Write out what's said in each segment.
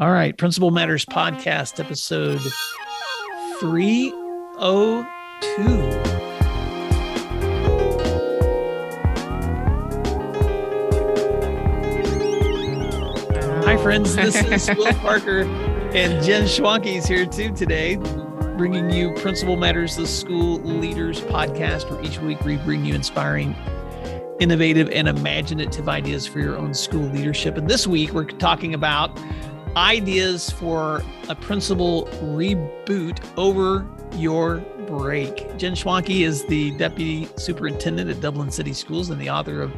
All right. Principal Matters Podcast, episode 302. Hi, friends. This is Will Parker and Jen Schwanke is here too today, bringing you Principal Matters, the School Leaders Podcast, where each week we bring you inspiring, innovative, and imaginative ideas for your own school leadership. And this week we're talking about ideas for a principal reboot over your break. Jen Schwanke is the Deputy Superintendent at Dublin City Schools and the author of,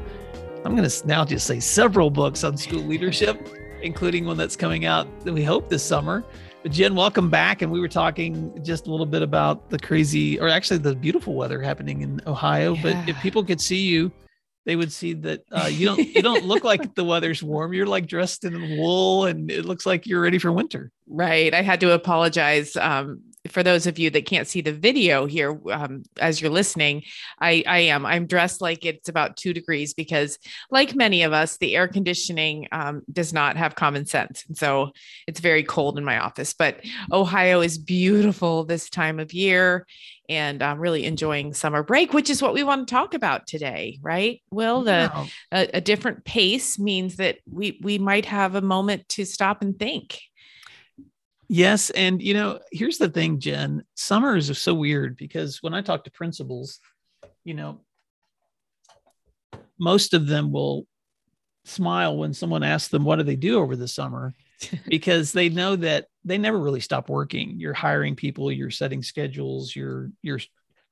I'm going to now just say, several books on school leadership, including one that's coming out that we hope this summer. But Jen, welcome back. And we were talking just a little bit about the crazy, or actually the beautiful weather happening in Ohio. Yeah. But if people could see you, they would see that you don't look like the weather's warm. You're like dressed in wool and it looks like you're ready for winter. Right. I had to apologize. For those of you that can't see the video here, as you're listening, I'm dressed like it's about 2 degrees because, like many of us, the air conditioning does not have common sense. And so it's very cold in my office, but Ohio is beautiful this time of year. And I'm really enjoying summer break, which is what we want to talk about today, right? Well, a different pace means that we might have a moment to stop and think. Yes. And, here's the thing, Jen, summers are so weird because when I talk to principals, most of them will smile when someone asks them, what do they do over the summer? Because they know that they never really stop working. You're hiring people, you're setting schedules, you're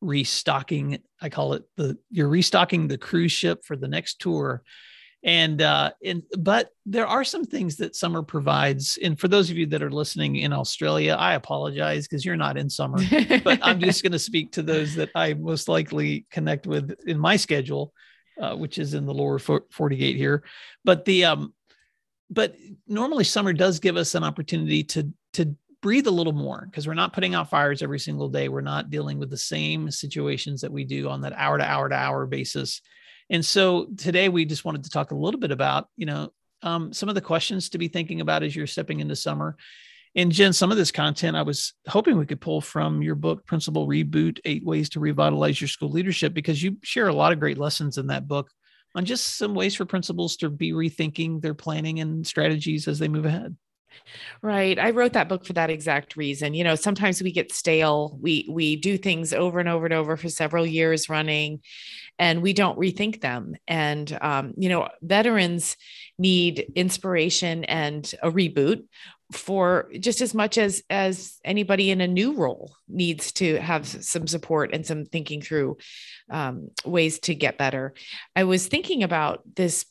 restocking. I call it you're restocking the cruise ship for the next tour. But there are some things that summer provides. And for those of you that are listening in Australia, I apologize because you're not in summer, but I'm just going to speak to those that I most likely connect with in my schedule, which is in the lower 48 here. But but normally summer does give us an opportunity to breathe a little more because we're not putting out fires every single day. We're not dealing with the same situations that we do on that hour to hour basis. And so today we just wanted to talk a little bit about, some of the questions to be thinking about as you're stepping into summer. And Jen, some of this content I was hoping we could pull from your book, Principal Reboot, 8 Ways to Revitalize Your School Leadership, because you share a lot of great lessons in that book on just some ways for principals to be rethinking their planning and strategies as they move ahead. Right. I wrote that book for that exact reason. Sometimes we get stale. We do things over and over and over for several years running and we don't rethink them. And, veterans need inspiration and a reboot for just as much as anybody in a new role needs to have some support and some thinking through ways to get better. I was thinking about this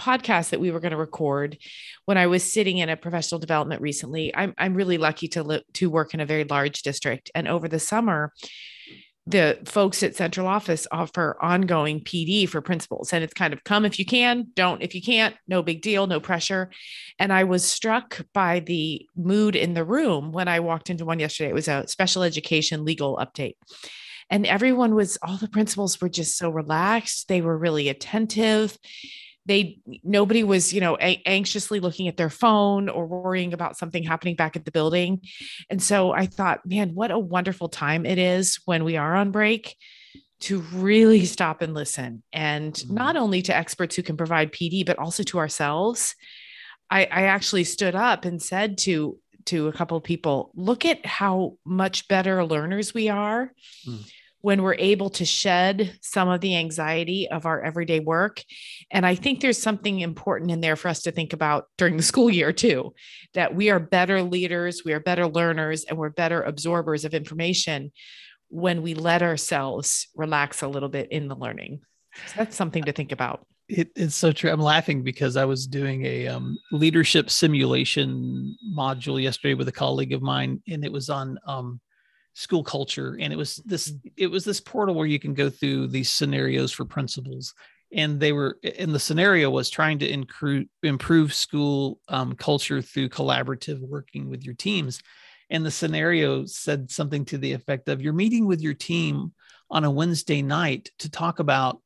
podcast that we were going to record when I was sitting in a professional development recently. I'm really lucky to work in a very large district. And over the summer, the folks at central office offer ongoing PD for principals. And it's kind of come if you can, don't if you can't, no big deal, no pressure. And I was struck by the mood in the room when I walked into one yesterday. It was a special education legal update. And all the principals were just so relaxed. They were really attentive. Nobody was, anxiously looking at their phone or worrying about something happening back at the building. And so I thought, man, what a wonderful time it is when we are on break to really stop and listen. And not only to experts who can provide PD, but also to ourselves. I actually stood up and said to a couple of people, look at how much better learners we are. Mm. When we're able to shed some of the anxiety of our everyday work. And I think there's something important in there for us to think about during the school year too, that we are better leaders, we are better learners, and we're better absorbers of information when we let ourselves relax a little bit in the learning. So that's something to think about. It's so true. I'm laughing because I was doing a leadership simulation module yesterday with a colleague of mine, and it was on school culture. And it was this portal where you can go through these scenarios for principals. And the scenario was trying to improve school culture through collaborative working with your teams. And the scenario said something to the effect of, you're meeting with your team on a Wednesday night to talk about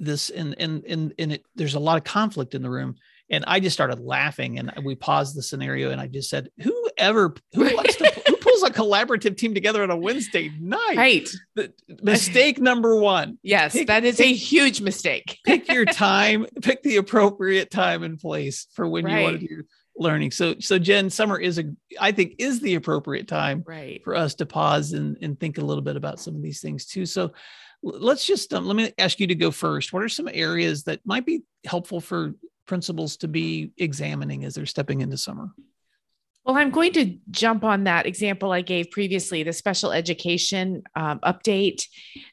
this. And there's a lot of conflict in the room. And I just started laughing, and we paused the scenario, and I just said, who pulls a collaborative team together on a Wednesday night? Right. Mistake number one. Yes, that is a huge mistake. Pick your time, pick the appropriate time and place for when you want to do learning. So Jen, summer I think is the appropriate time for us to pause and think a little bit about some of these things too. So let's just, let me ask you to go first. What are some areas that might be helpful for principals to be examining as they're stepping into summer? Well, I'm going to jump on that example I gave previously, the special education update.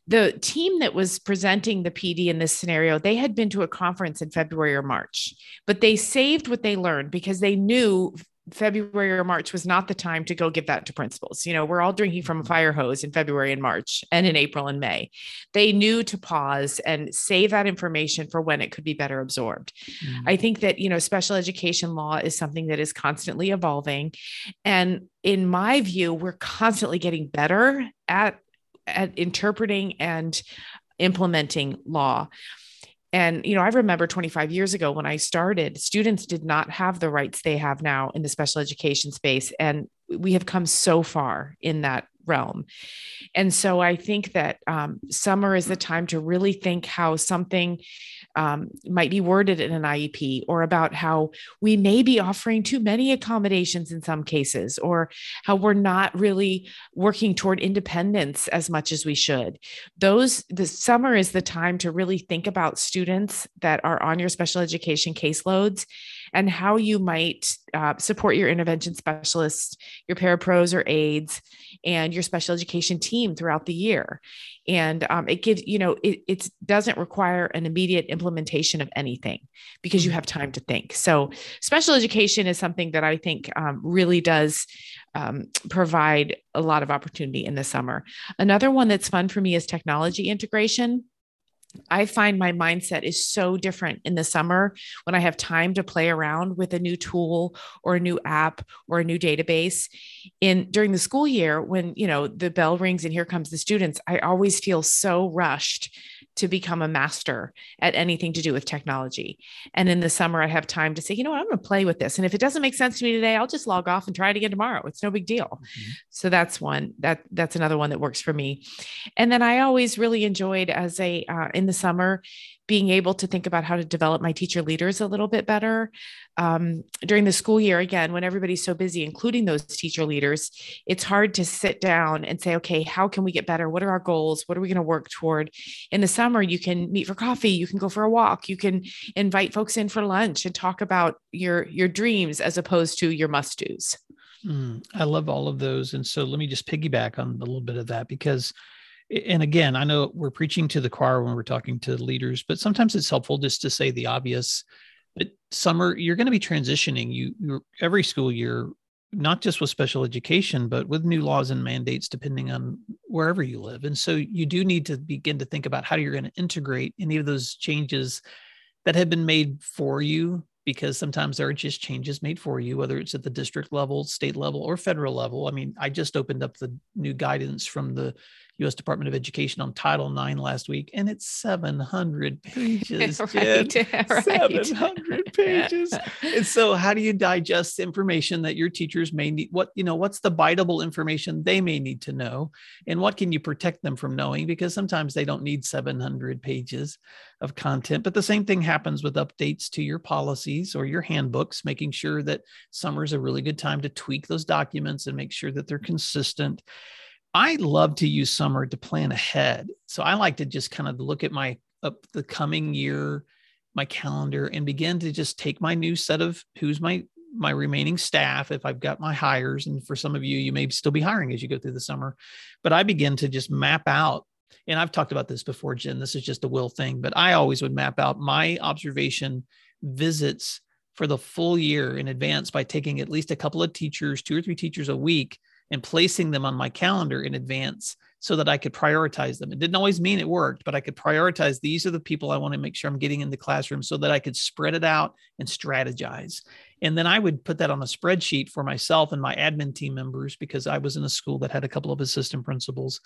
The team that was presenting the PD in this scenario, they had been to a conference in February or March, but they saved what they learned because they knew February or March was not the time to go give that to principals. You know, we're all drinking from a fire hose in February and March and in April and May. They knew to pause and save that information for when it could be better absorbed. Mm-hmm. I think that, you know, special education law is something that is constantly evolving. And in my view, we're constantly getting better at interpreting and implementing law. And, you know, I remember 25 years ago when I started, students did not have the rights they have now in the special education space. And we have come so far in that realm. And so I think that summer is the time to really think how something might be worded in an IEP, or about how we may be offering too many accommodations in some cases, or how we're not really working toward independence as much as we should. The summer is the time to really think about students that are on your special education caseloads and how you might support your intervention specialists, your parapros or aides, and your special education team throughout the year. And it gives, you know, it doesn't require an immediate implementation of anything because you have time to think. So special education is something that I think really does provide a lot of opportunity in the summer. Another one that's fun for me is technology integration. I find my mindset is so different in the summer when I have time to play around with a new tool or a new app or a new database. During the school year, when, you know, the bell rings and here comes the students, I always feel so rushed to become a master at anything to do with technology. And in the summer, I have time to say, you know what, I'm going to play with this. And if it doesn't make sense to me today, I'll just log off and try it again tomorrow. It's no big deal. Mm-hmm. So that's one, that's another one that works for me. And then I always really enjoyed as in the summer, being able to think about how to develop my teacher leaders a little bit better. During the school year, again, when everybody's so busy, including those teacher leaders, it's hard to sit down and say, okay, how can we get better? What are our goals? What are we going to work toward? In the summer, you can meet for coffee. You can go for a walk. You can invite folks in for lunch and talk about your dreams as opposed to your must-dos. I love all of those. And so let me just piggyback on a little bit of that, because and again, I know we're preaching to the choir when we're talking to leaders, but sometimes it's helpful just to say the obvious. But summer, you're going to be transitioning you're every school year, not just with special education, but with new laws and mandates, depending on wherever you live. And so you do need to begin to think about how you're going to integrate any of those changes that have been made for you, because sometimes there are just changes made for you, whether it's at the district level, state level, or federal level. I mean, I just opened up the new guidance from the U.S. Department of Education on Title IX last week, and it's 700 pages, Jen, right. 700 pages. And so how do you digest information that your teachers may need? What's the biteable information they may need to know? And what can you protect them from knowing? Because sometimes they don't need 700 pages of content. But the same thing happens with updates to your policies or your handbooks, making sure that summer is a really good time to tweak those documents and make sure that they're consistent. I love to use summer to plan ahead. So I like to just kind of look at the coming year, my calendar, and begin to just take my new set of who's my remaining staff. If I've got my hires, and for some of you, you may still be hiring as you go through the summer, but I begin to just map out. And I've talked about this before, Jen, this is just a Will thing, but I always would map out my observation visits for the full year in advance by taking at least a couple of teachers, 2 or 3 teachers a week, and placing them on my calendar in advance so that I could prioritize them. It didn't always mean it worked, but I could prioritize. These are the people I want to make sure I'm getting in the classroom so that I could spread it out and strategize. And then I would put that on a spreadsheet for myself and my admin team members, because I was in a school that had a couple of assistant principals,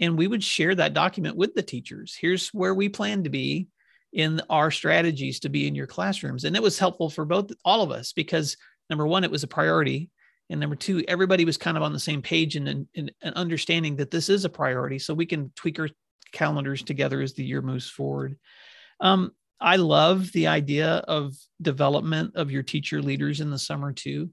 and we would share that document with the teachers. Here's where we plan to be. in our strategies to be in your classrooms. And it was helpful for all of us, because number one, it was a priority. And number two, everybody was kind of on the same page and understanding that this is a priority. So we can tweak our calendars together as the year moves forward. I love the idea of development of your teacher leaders in the summer too.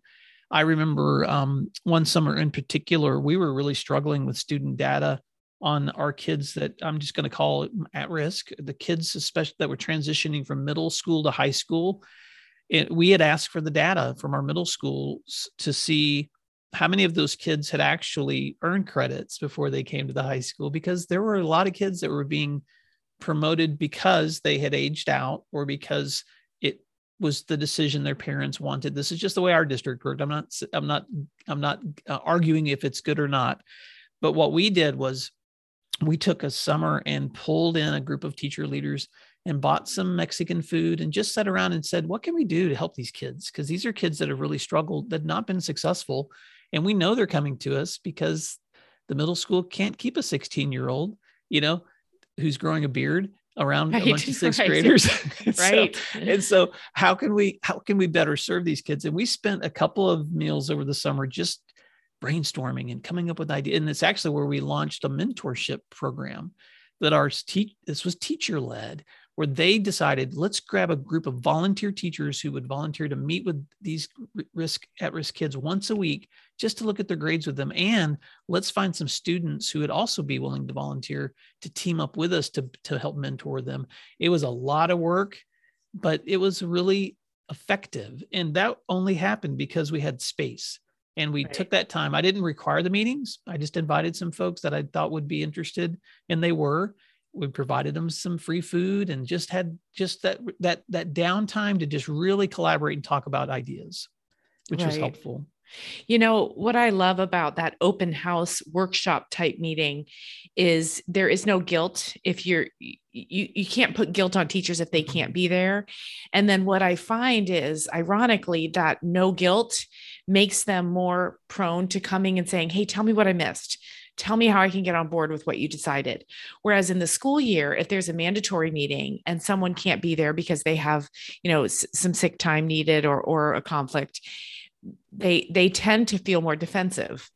I remember one summer in particular, we were really struggling with student data on our kids that I'm just going to call at risk, the kids especially that were transitioning from middle school to high school. We had asked for the data from our middle schools to see how many of those kids had actually earned credits before they came to the high school, because there were a lot of kids that were being promoted because they had aged out or because it was the decision their parents wanted. This is just the way our district worked. I'm not arguing if it's good or not. But what we did was we took a summer and pulled in a group of teacher leaders and bought some Mexican food and just sat around and said, what can we do to help these kids? Because these are kids that have really struggled, that have not been successful. And we know they're coming to us because the middle school can't keep a 16-year-old, who's growing a beard around a bunch of sixth graders. Right. So how can we better serve these kids? And we spent a couple of meals over the summer just brainstorming and coming up with ideas. And it's actually where we launched a mentorship program that this was teacher led, where they decided, let's grab a group of volunteer teachers who would volunteer to meet with these at-risk kids once a week, just to look at their grades with them. And let's find some students who would also be willing to volunteer to team up with us to help mentor them. It was a lot of work, but it was really effective. And that only happened because we had space. And we took that time. I didn't require the meetings. I just invited some folks that I thought would be interested, and they were. We provided them some free food and just had that downtime to just really collaborate and talk about ideas, which was helpful. What I love about that open house workshop type meeting is there is no guilt. If you can't put guilt on teachers if they can't be there. And then what I find is, ironically, that no guilt makes them more prone to coming and saying, hey, tell me what I missed. Tell me how I can get on board with what you decided. Whereas in the school year, if there's a mandatory meeting and someone can't be there because they have, some sick time needed or a conflict, they tend to feel more defensive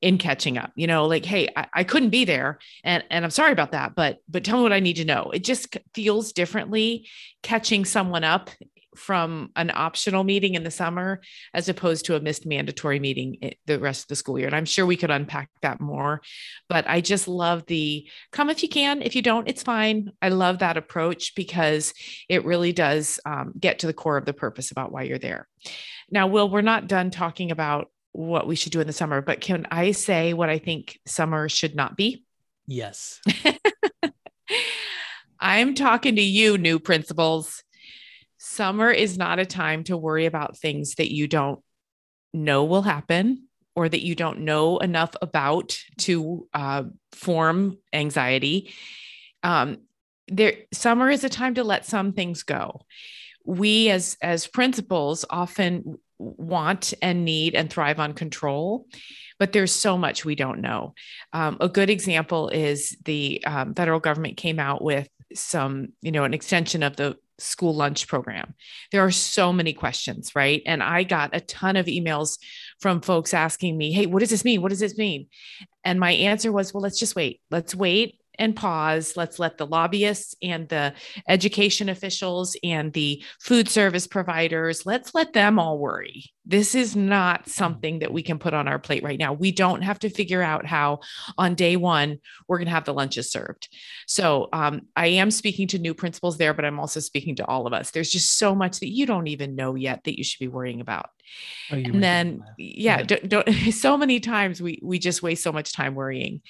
in catching up, like, hey, I couldn't be there. And I'm sorry about that, but tell me what I need to know. It just feels differently catching someone up from an optional meeting in the summer, as opposed to a missed mandatory meeting the rest of the school year. And I'm sure we could unpack that more, but I just love the come if you can, if you don't, it's fine. I love that approach because it really does get to the core of the purpose about why you're there. Now, Will, we're not done talking about what we should do in the summer, but can I say what I think summer should not be? Yes. I'm talking to you, new principals. Summer is not a time to worry about things that you don't know will happen or that you don't know enough about to form anxiety. Summer is a time to let some things go. We as principals often want and need and thrive on control, but there's so much we don't know. A good example is the federal government came out with some, an extension of the school lunch program. There are so many questions, right? And I got a ton of emails from folks asking me, hey, what does this mean? What does this mean? And my answer was, well, let's just wait. Let's wait and pause. Let's let the lobbyists and the education officials and the food service providers, let's let them all worry. This is not something that we can put on our plate right now. We don't have to figure out how on day one, we're going to have the lunches served. So I am speaking to new principals there, but I'm also speaking to all of us. There's just so much that you don't even know yet that you should be worrying about. And then, so many times we just waste so much time worrying.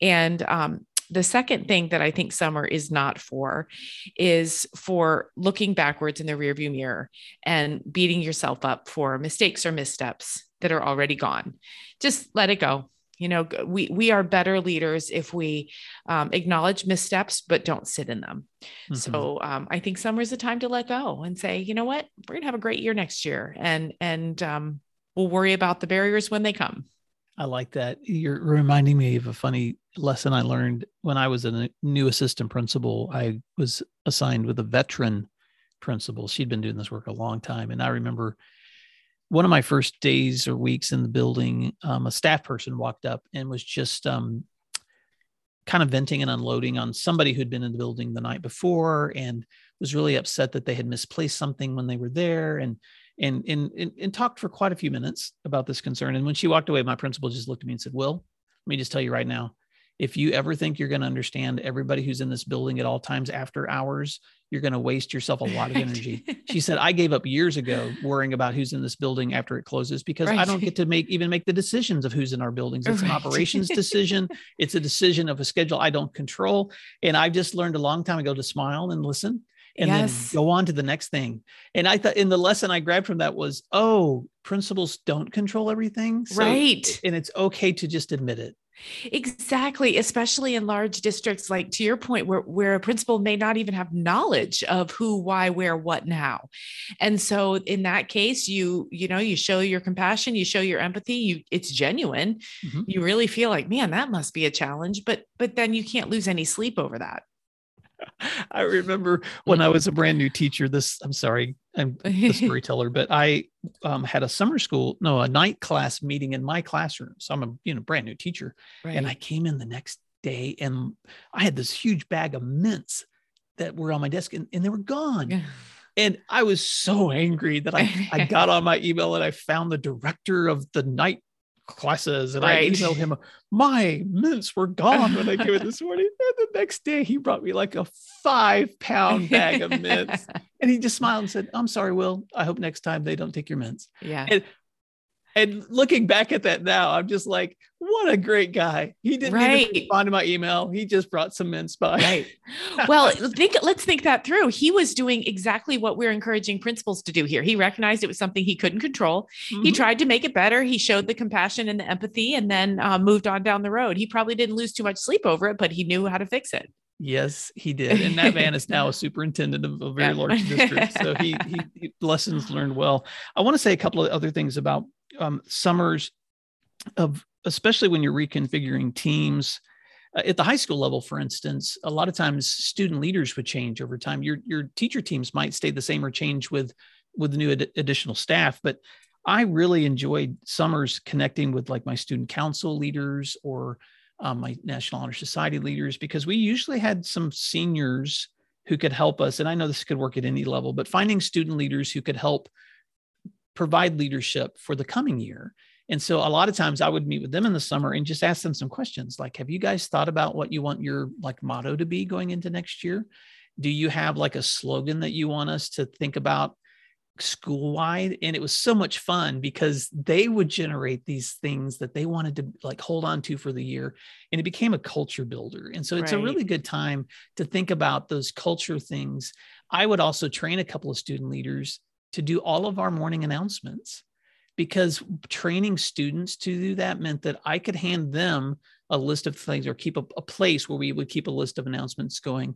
And, the second thing that I think summer is not for is for looking backwards in the rearview mirror and beating yourself up for mistakes or missteps that are already gone. Just let it go. We are better leaders if we acknowledge missteps, but don't sit in them. Mm-hmm. So I think summer is the time to let go and say, you know what, we're going to have a great year next year, and we'll worry about the barriers when they come. I like that. You're reminding me of a funny lesson I learned when I was a new assistant principal. I was assigned with a veteran principal. She'd been doing this work a long time. And I remember one of my first days or weeks in the building, a staff person walked up and was just kind of venting and unloading on somebody who'd been in the building the night before and was really upset that they had misplaced something when they were there, and talked for quite a few minutes about this concern. And when she walked away, my principal just looked at me and said, "Will, let me just tell you right now, if you ever think you're going to understand everybody who's in this building at all times after hours, you're going to waste yourself a lot of energy." She said, "I gave up years ago worrying about who's in this building after it closes, because I don't get to make the decisions of who's in our buildings. It's an operations decision. It's a decision of a schedule I don't control. And I've just learned a long time ago to smile and listen and then go on to the next thing." And I thought, and the lesson I grabbed from that was, oh, principals don't control everything. So, right. And it's okay to just admit it. Exactly. Especially in large districts, like to your point, where a principal may not even have knowledge of who, why, where, what, and how. And so in that case, you show your compassion, you show your empathy, it's genuine. Mm-hmm. You really feel like, man, that must be a challenge, but then you can't lose any sleep over that. I remember when I was a brand new teacher, I'm sorry, I'm the storyteller, but I had a night class meeting in my classroom. So I'm a brand new teacher. Right. And I came in the next day and I had this huge bag of mints that were on my desk and they were gone. Yeah. And I was so angry that I got on my email and I found the director of the night classes and right. I emailed him, "My mints were gone when I came in this morning." And the next day he brought me like a 5-pound bag of mints and he just smiled and said, "I'm sorry, Will, I hope next time they don't take your mints." Yeah. And looking back at that now, I'm just like, what a great guy. He didn't even respond to my email. He just brought some mints by. Right. Well, let's think that through. He was doing exactly what we're encouraging principals to do here. He recognized it was something he couldn't control. Mm-hmm. He tried to make it better. He showed the compassion and the empathy and then moved on down the road. He probably didn't lose too much sleep over it, but he knew how to fix it. Yes, he did. And that man is now a superintendent of a very large district. So he lessons learned well. I want to say a couple of other things about summers, of especially when you're reconfiguring teams at the high school level. For instance, a lot of times student leaders would change over time. Your teacher teams might stay the same or change with the new additional staff. But I really enjoyed summers connecting with like my student council leaders or my National Honor Society leaders, because we usually had some seniors who could help us. And I know this could work at any level, but finding student leaders who could help provide leadership for the coming year. And so a lot of times I would meet with them in the summer and just ask them some questions like, have you guys thought about what you want your like motto to be going into next year? Do you have like a slogan that you want us to think about school-wide? And it was so much fun because they would generate these things that they wanted to like hold on to for the year. And it became a culture builder. And so it's a really good time to think about those culture things. I would also train a couple of student leaders to do all of our morning announcements, because training students to do that meant that I could hand them a list of things or keep a place where we would keep a list of announcements going.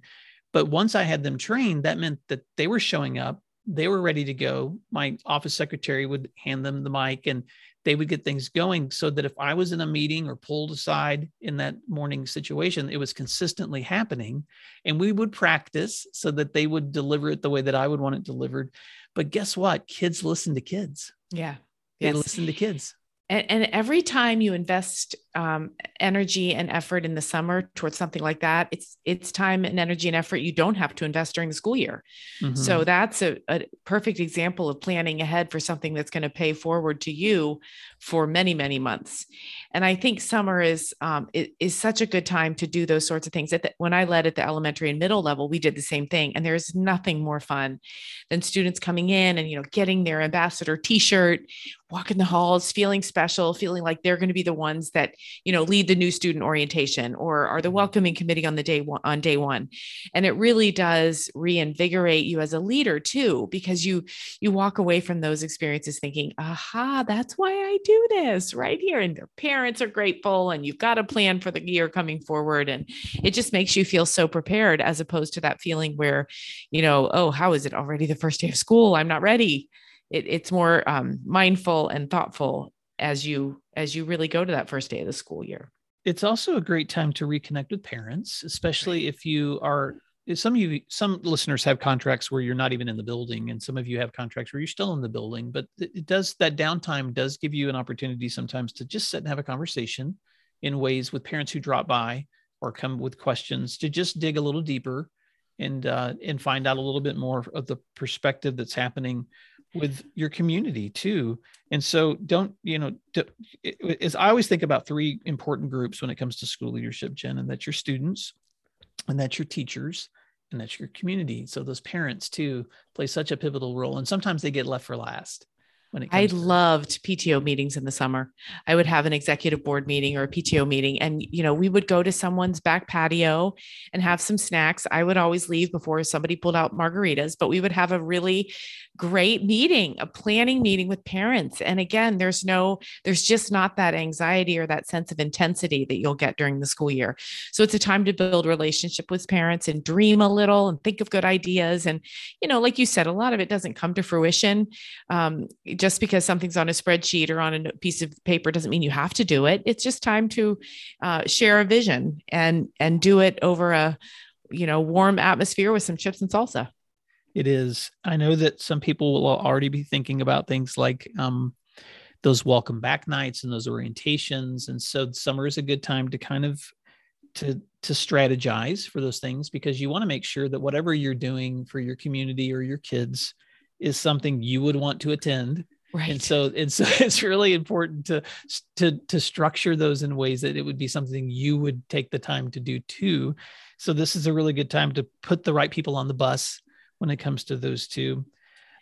But once I had them trained, that meant that they were showing up, they were ready to go. My office secretary would hand them the mic and they would get things going, so that if I was in a meeting or pulled aside in that morning situation, it was consistently happening. And we would practice so that they would deliver it the way that I would want it delivered. But guess what? Kids listen to kids. Yeah. Yes. They listen to kids. And every time you invest energy and effort in the summer towards something like that, it's time and energy and effort you don't have to invest during the school year. Mm-hmm. So that's a perfect example of planning ahead for something that's going to pay forward to you for many, many months. And I think summer is such a good time to do those sorts of things. When I led at the elementary and middle level, we did the same thing. And there's nothing more fun than students coming in and getting their ambassador t-shirt, walking the halls, feeling special, feeling like they're going to be the ones that lead the new student orientation or are the welcoming committee on day one. And it really does reinvigorate you as a leader too, because you walk away from those experiences thinking, aha, that's why I do this right here. And their parents are grateful and you've got a plan for the year coming forward. And it just makes you feel so prepared, as opposed to that feeling where, oh, how is it already the first day of school? I'm not ready. It's more mindful and thoughtful as you really go to that first day of the school year. It's also a great time to reconnect with parents, especially if you are, some listeners have contracts where you're not even in the building, and some of you have contracts where you're still in the building, but it does, that downtime does give you an opportunity sometimes to just sit and have a conversation in ways with parents who drop by or come with questions, to just dig a little deeper and find out a little bit more of the perspective that's happening with your community too. And so as I always think about three important groups when it comes to school leadership, Jen, and that's your students, and that's your teachers, and that's your community. So those parents too play such a pivotal role, and sometimes they get left for last. I loved PTO meetings in the summer. I would have an executive board meeting or a PTO meeting, and we would go to someone's back patio and have some snacks. I would always leave before somebody pulled out margaritas, but we would have a really great meeting, a planning meeting with parents. And again, there's just not that anxiety or that sense of intensity that you'll get during the school year. So it's a time to build relationship with parents and dream a little and think of good ideas. And, like you said, a lot of it doesn't come to fruition. Just because something's on a spreadsheet or on a piece of paper doesn't mean you have to do it. It's just time to share a vision and do it over a, warm atmosphere with some chips and salsa. It is. I know that some people will already be thinking about things like those welcome back nights and those orientations. And so summer is a good time to kind of to strategize for those things, because you want to make sure that whatever you're doing for your community or your kids is something you would want to attend. Right. And so it's really important to structure those in ways that it would be something you would take the time to do too. So this is a really good time to put the right people on the bus when it comes to those two.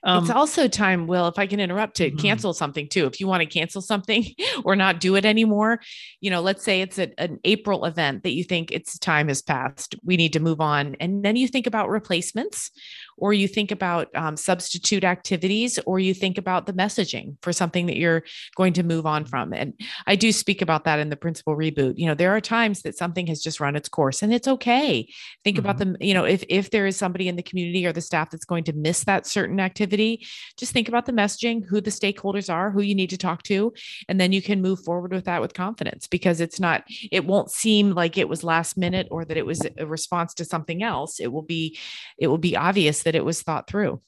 It's also time, Will, if I can interrupt, to cancel something too. If you want to cancel something or not do it anymore, let's say it's an April event that you think its time has passed. We need to move on. And then you think about replacements, or you think about substitute activities, or you think about the messaging for something that you're going to move on from. And I do speak about that in the Principal Reboot. There are times that something has just run its course, and it's okay. Think about them. If there is somebody in the community or the staff that's going to miss that certain activity, just think about the messaging, who the stakeholders are, who you need to talk to, and then you can move forward with that with confidence, because it won't seem like it was last minute or that it was a response to something else. It will be obvious that it was thought through.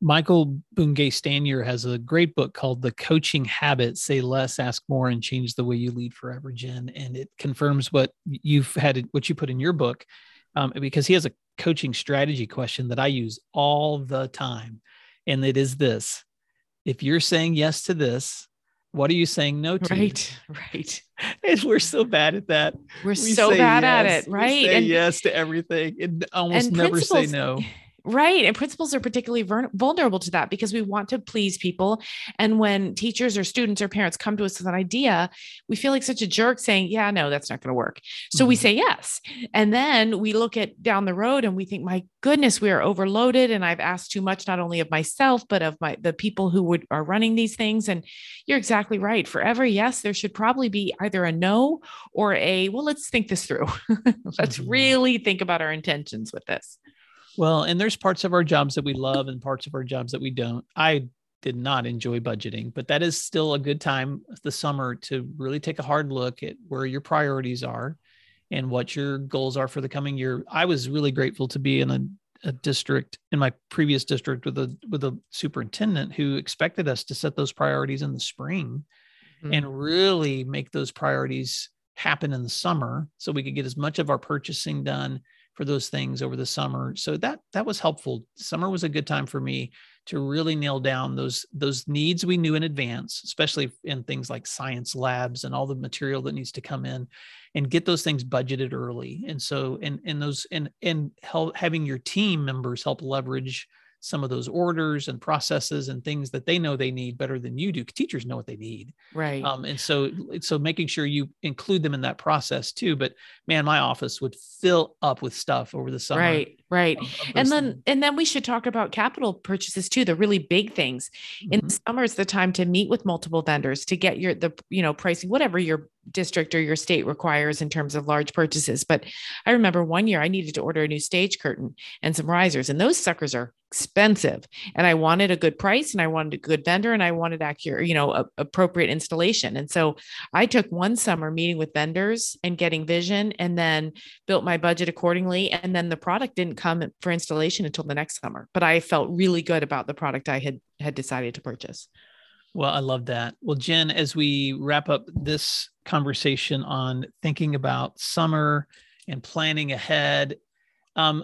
Michael Bungay Stanier has a great book called The Coaching Habit: Say Less, Ask More, and Change the Way You Lead Forever, Jen. And it confirms what you put in your book, because he has a coaching strategy question that I use all the time. And it is this: if you're saying yes to this, what are you saying no to? Right. And we're so bad at that. We're so bad at it, right? We say yes to everything and almost never say no. Right. And principals are particularly vulnerable to that, because we want to please people. And when teachers or students or parents come to us with an idea, we feel like such a jerk saying, yeah, no, that's not going to work. So we say yes. And then we look at down the road and we think, my goodness, we are overloaded. And I've asked too much, not only of myself, but of the people who are running these things. And you're exactly right. For every yes, there should probably be either a no or let's think this through. Let's really think about our intentions with this. Well, and there's parts of our jobs that we love and parts of our jobs that we don't. I did not enjoy budgeting, but that is still a good time this summer to really take a hard look at where your priorities are and what your goals are for the coming year. I was really grateful to be in a district, in my previous district, with a superintendent who expected us to set those priorities in the spring and really make those priorities happen in the summer so we could get as much of our purchasing done for those things over the summer. So that was helpful. Summer was a good time for me to really nail down those needs we knew in advance, especially in things like science labs and all the material that needs to come in, and get those things budgeted early. And so, having your team members help leverage some of those orders and processes and things that they know they need better than you do. Teachers know what they need. Right. And so making sure you include them in that process too. But man, my office would fill up with stuff over the summer. Right. And then we should talk about capital purchases too, the really big things. In the summer, it's the time to meet with multiple vendors to get the pricing, whatever your district or your state requires in terms of large purchases. But I remember one year I needed to order a new stage curtain and some risers, and those suckers are expensive. And I wanted a good price, and I wanted a good vendor, and I wanted accurate, appropriate installation. And so I took one summer meeting with vendors and getting vision, and then built my budget accordingly. And then the product didn't come for installation until the next summer, but I felt really good about the product I had decided to purchase. Well, I love that. Well, Jen, as we wrap up this conversation on thinking about summer and planning ahead, I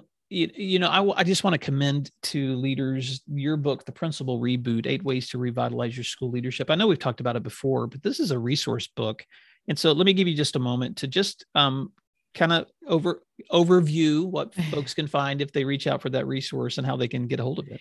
just want to commend to leaders your book, The Principal Reboot, 8 Ways to Revitalize Your School Leadership. I know we've talked about it before, but this is a resource book. And so let me give you just a moment to just kind of overview what folks can find if they reach out for that resource and how they can get a hold of it.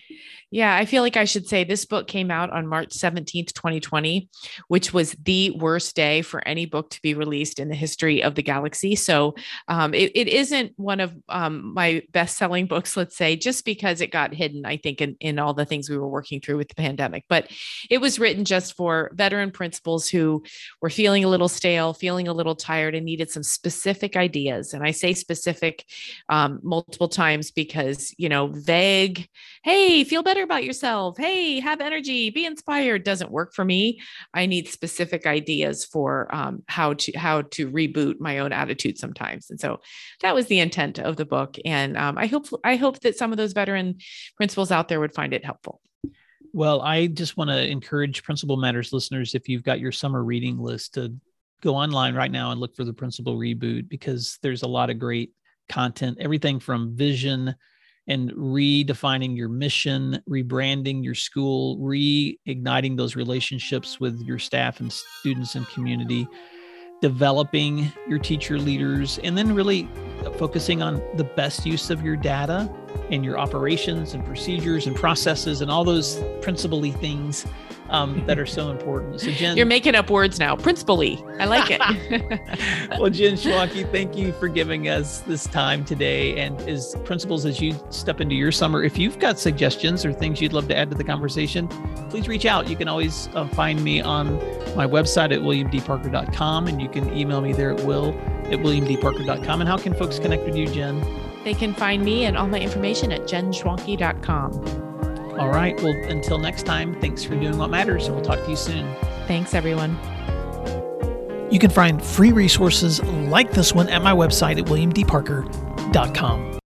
Yeah, I feel like I should say this book came out on March 17th, 2020, which was the worst day for any book to be released in the history of the galaxy. So it isn't one of my best-selling books, let's say, just because it got hidden, I think, in all the things we were working through with the pandemic. But it was written just for veteran principals who were feeling a little stale, feeling a little tired, and needed some specific ideas. And I say specific multiple times because, vague, hey, feel better about yourself, hey, have energy, be inspired, doesn't work for me. I need specific ideas for how to reboot my own attitude sometimes. And so that was the intent of the book. And I hope that some of those veteran principals out there would find it helpful. Well, I just want to encourage Principal Matters listeners, if you've got your summer reading list, to go online right now and look for The Principal Reboot, because there's a lot of great content, everything from vision and redefining your mission, rebranding your school, reigniting those relationships with your staff and students and community, developing your teacher leaders, and then really focusing on the best use of your data and your operations and procedures and processes and all those principally things that are so important. So Jen, you're making up words now. Principally. I like it. Well, Jen Schwanke, thank you for giving us this time today. And as principals, as you step into your summer, if you've got suggestions or things you'd love to add to the conversation, please reach out. You can always find me on my website at williamdparker.com, and you can email me there at will@williamdparker.com. And how can folks connect with you, Jen? They can find me and all my information at jenschwanke.com. All right. Well, until next time, thanks for doing what matters, and we'll talk to you soon. Thanks, everyone. You can find free resources like this one at my website at williamdparker.com.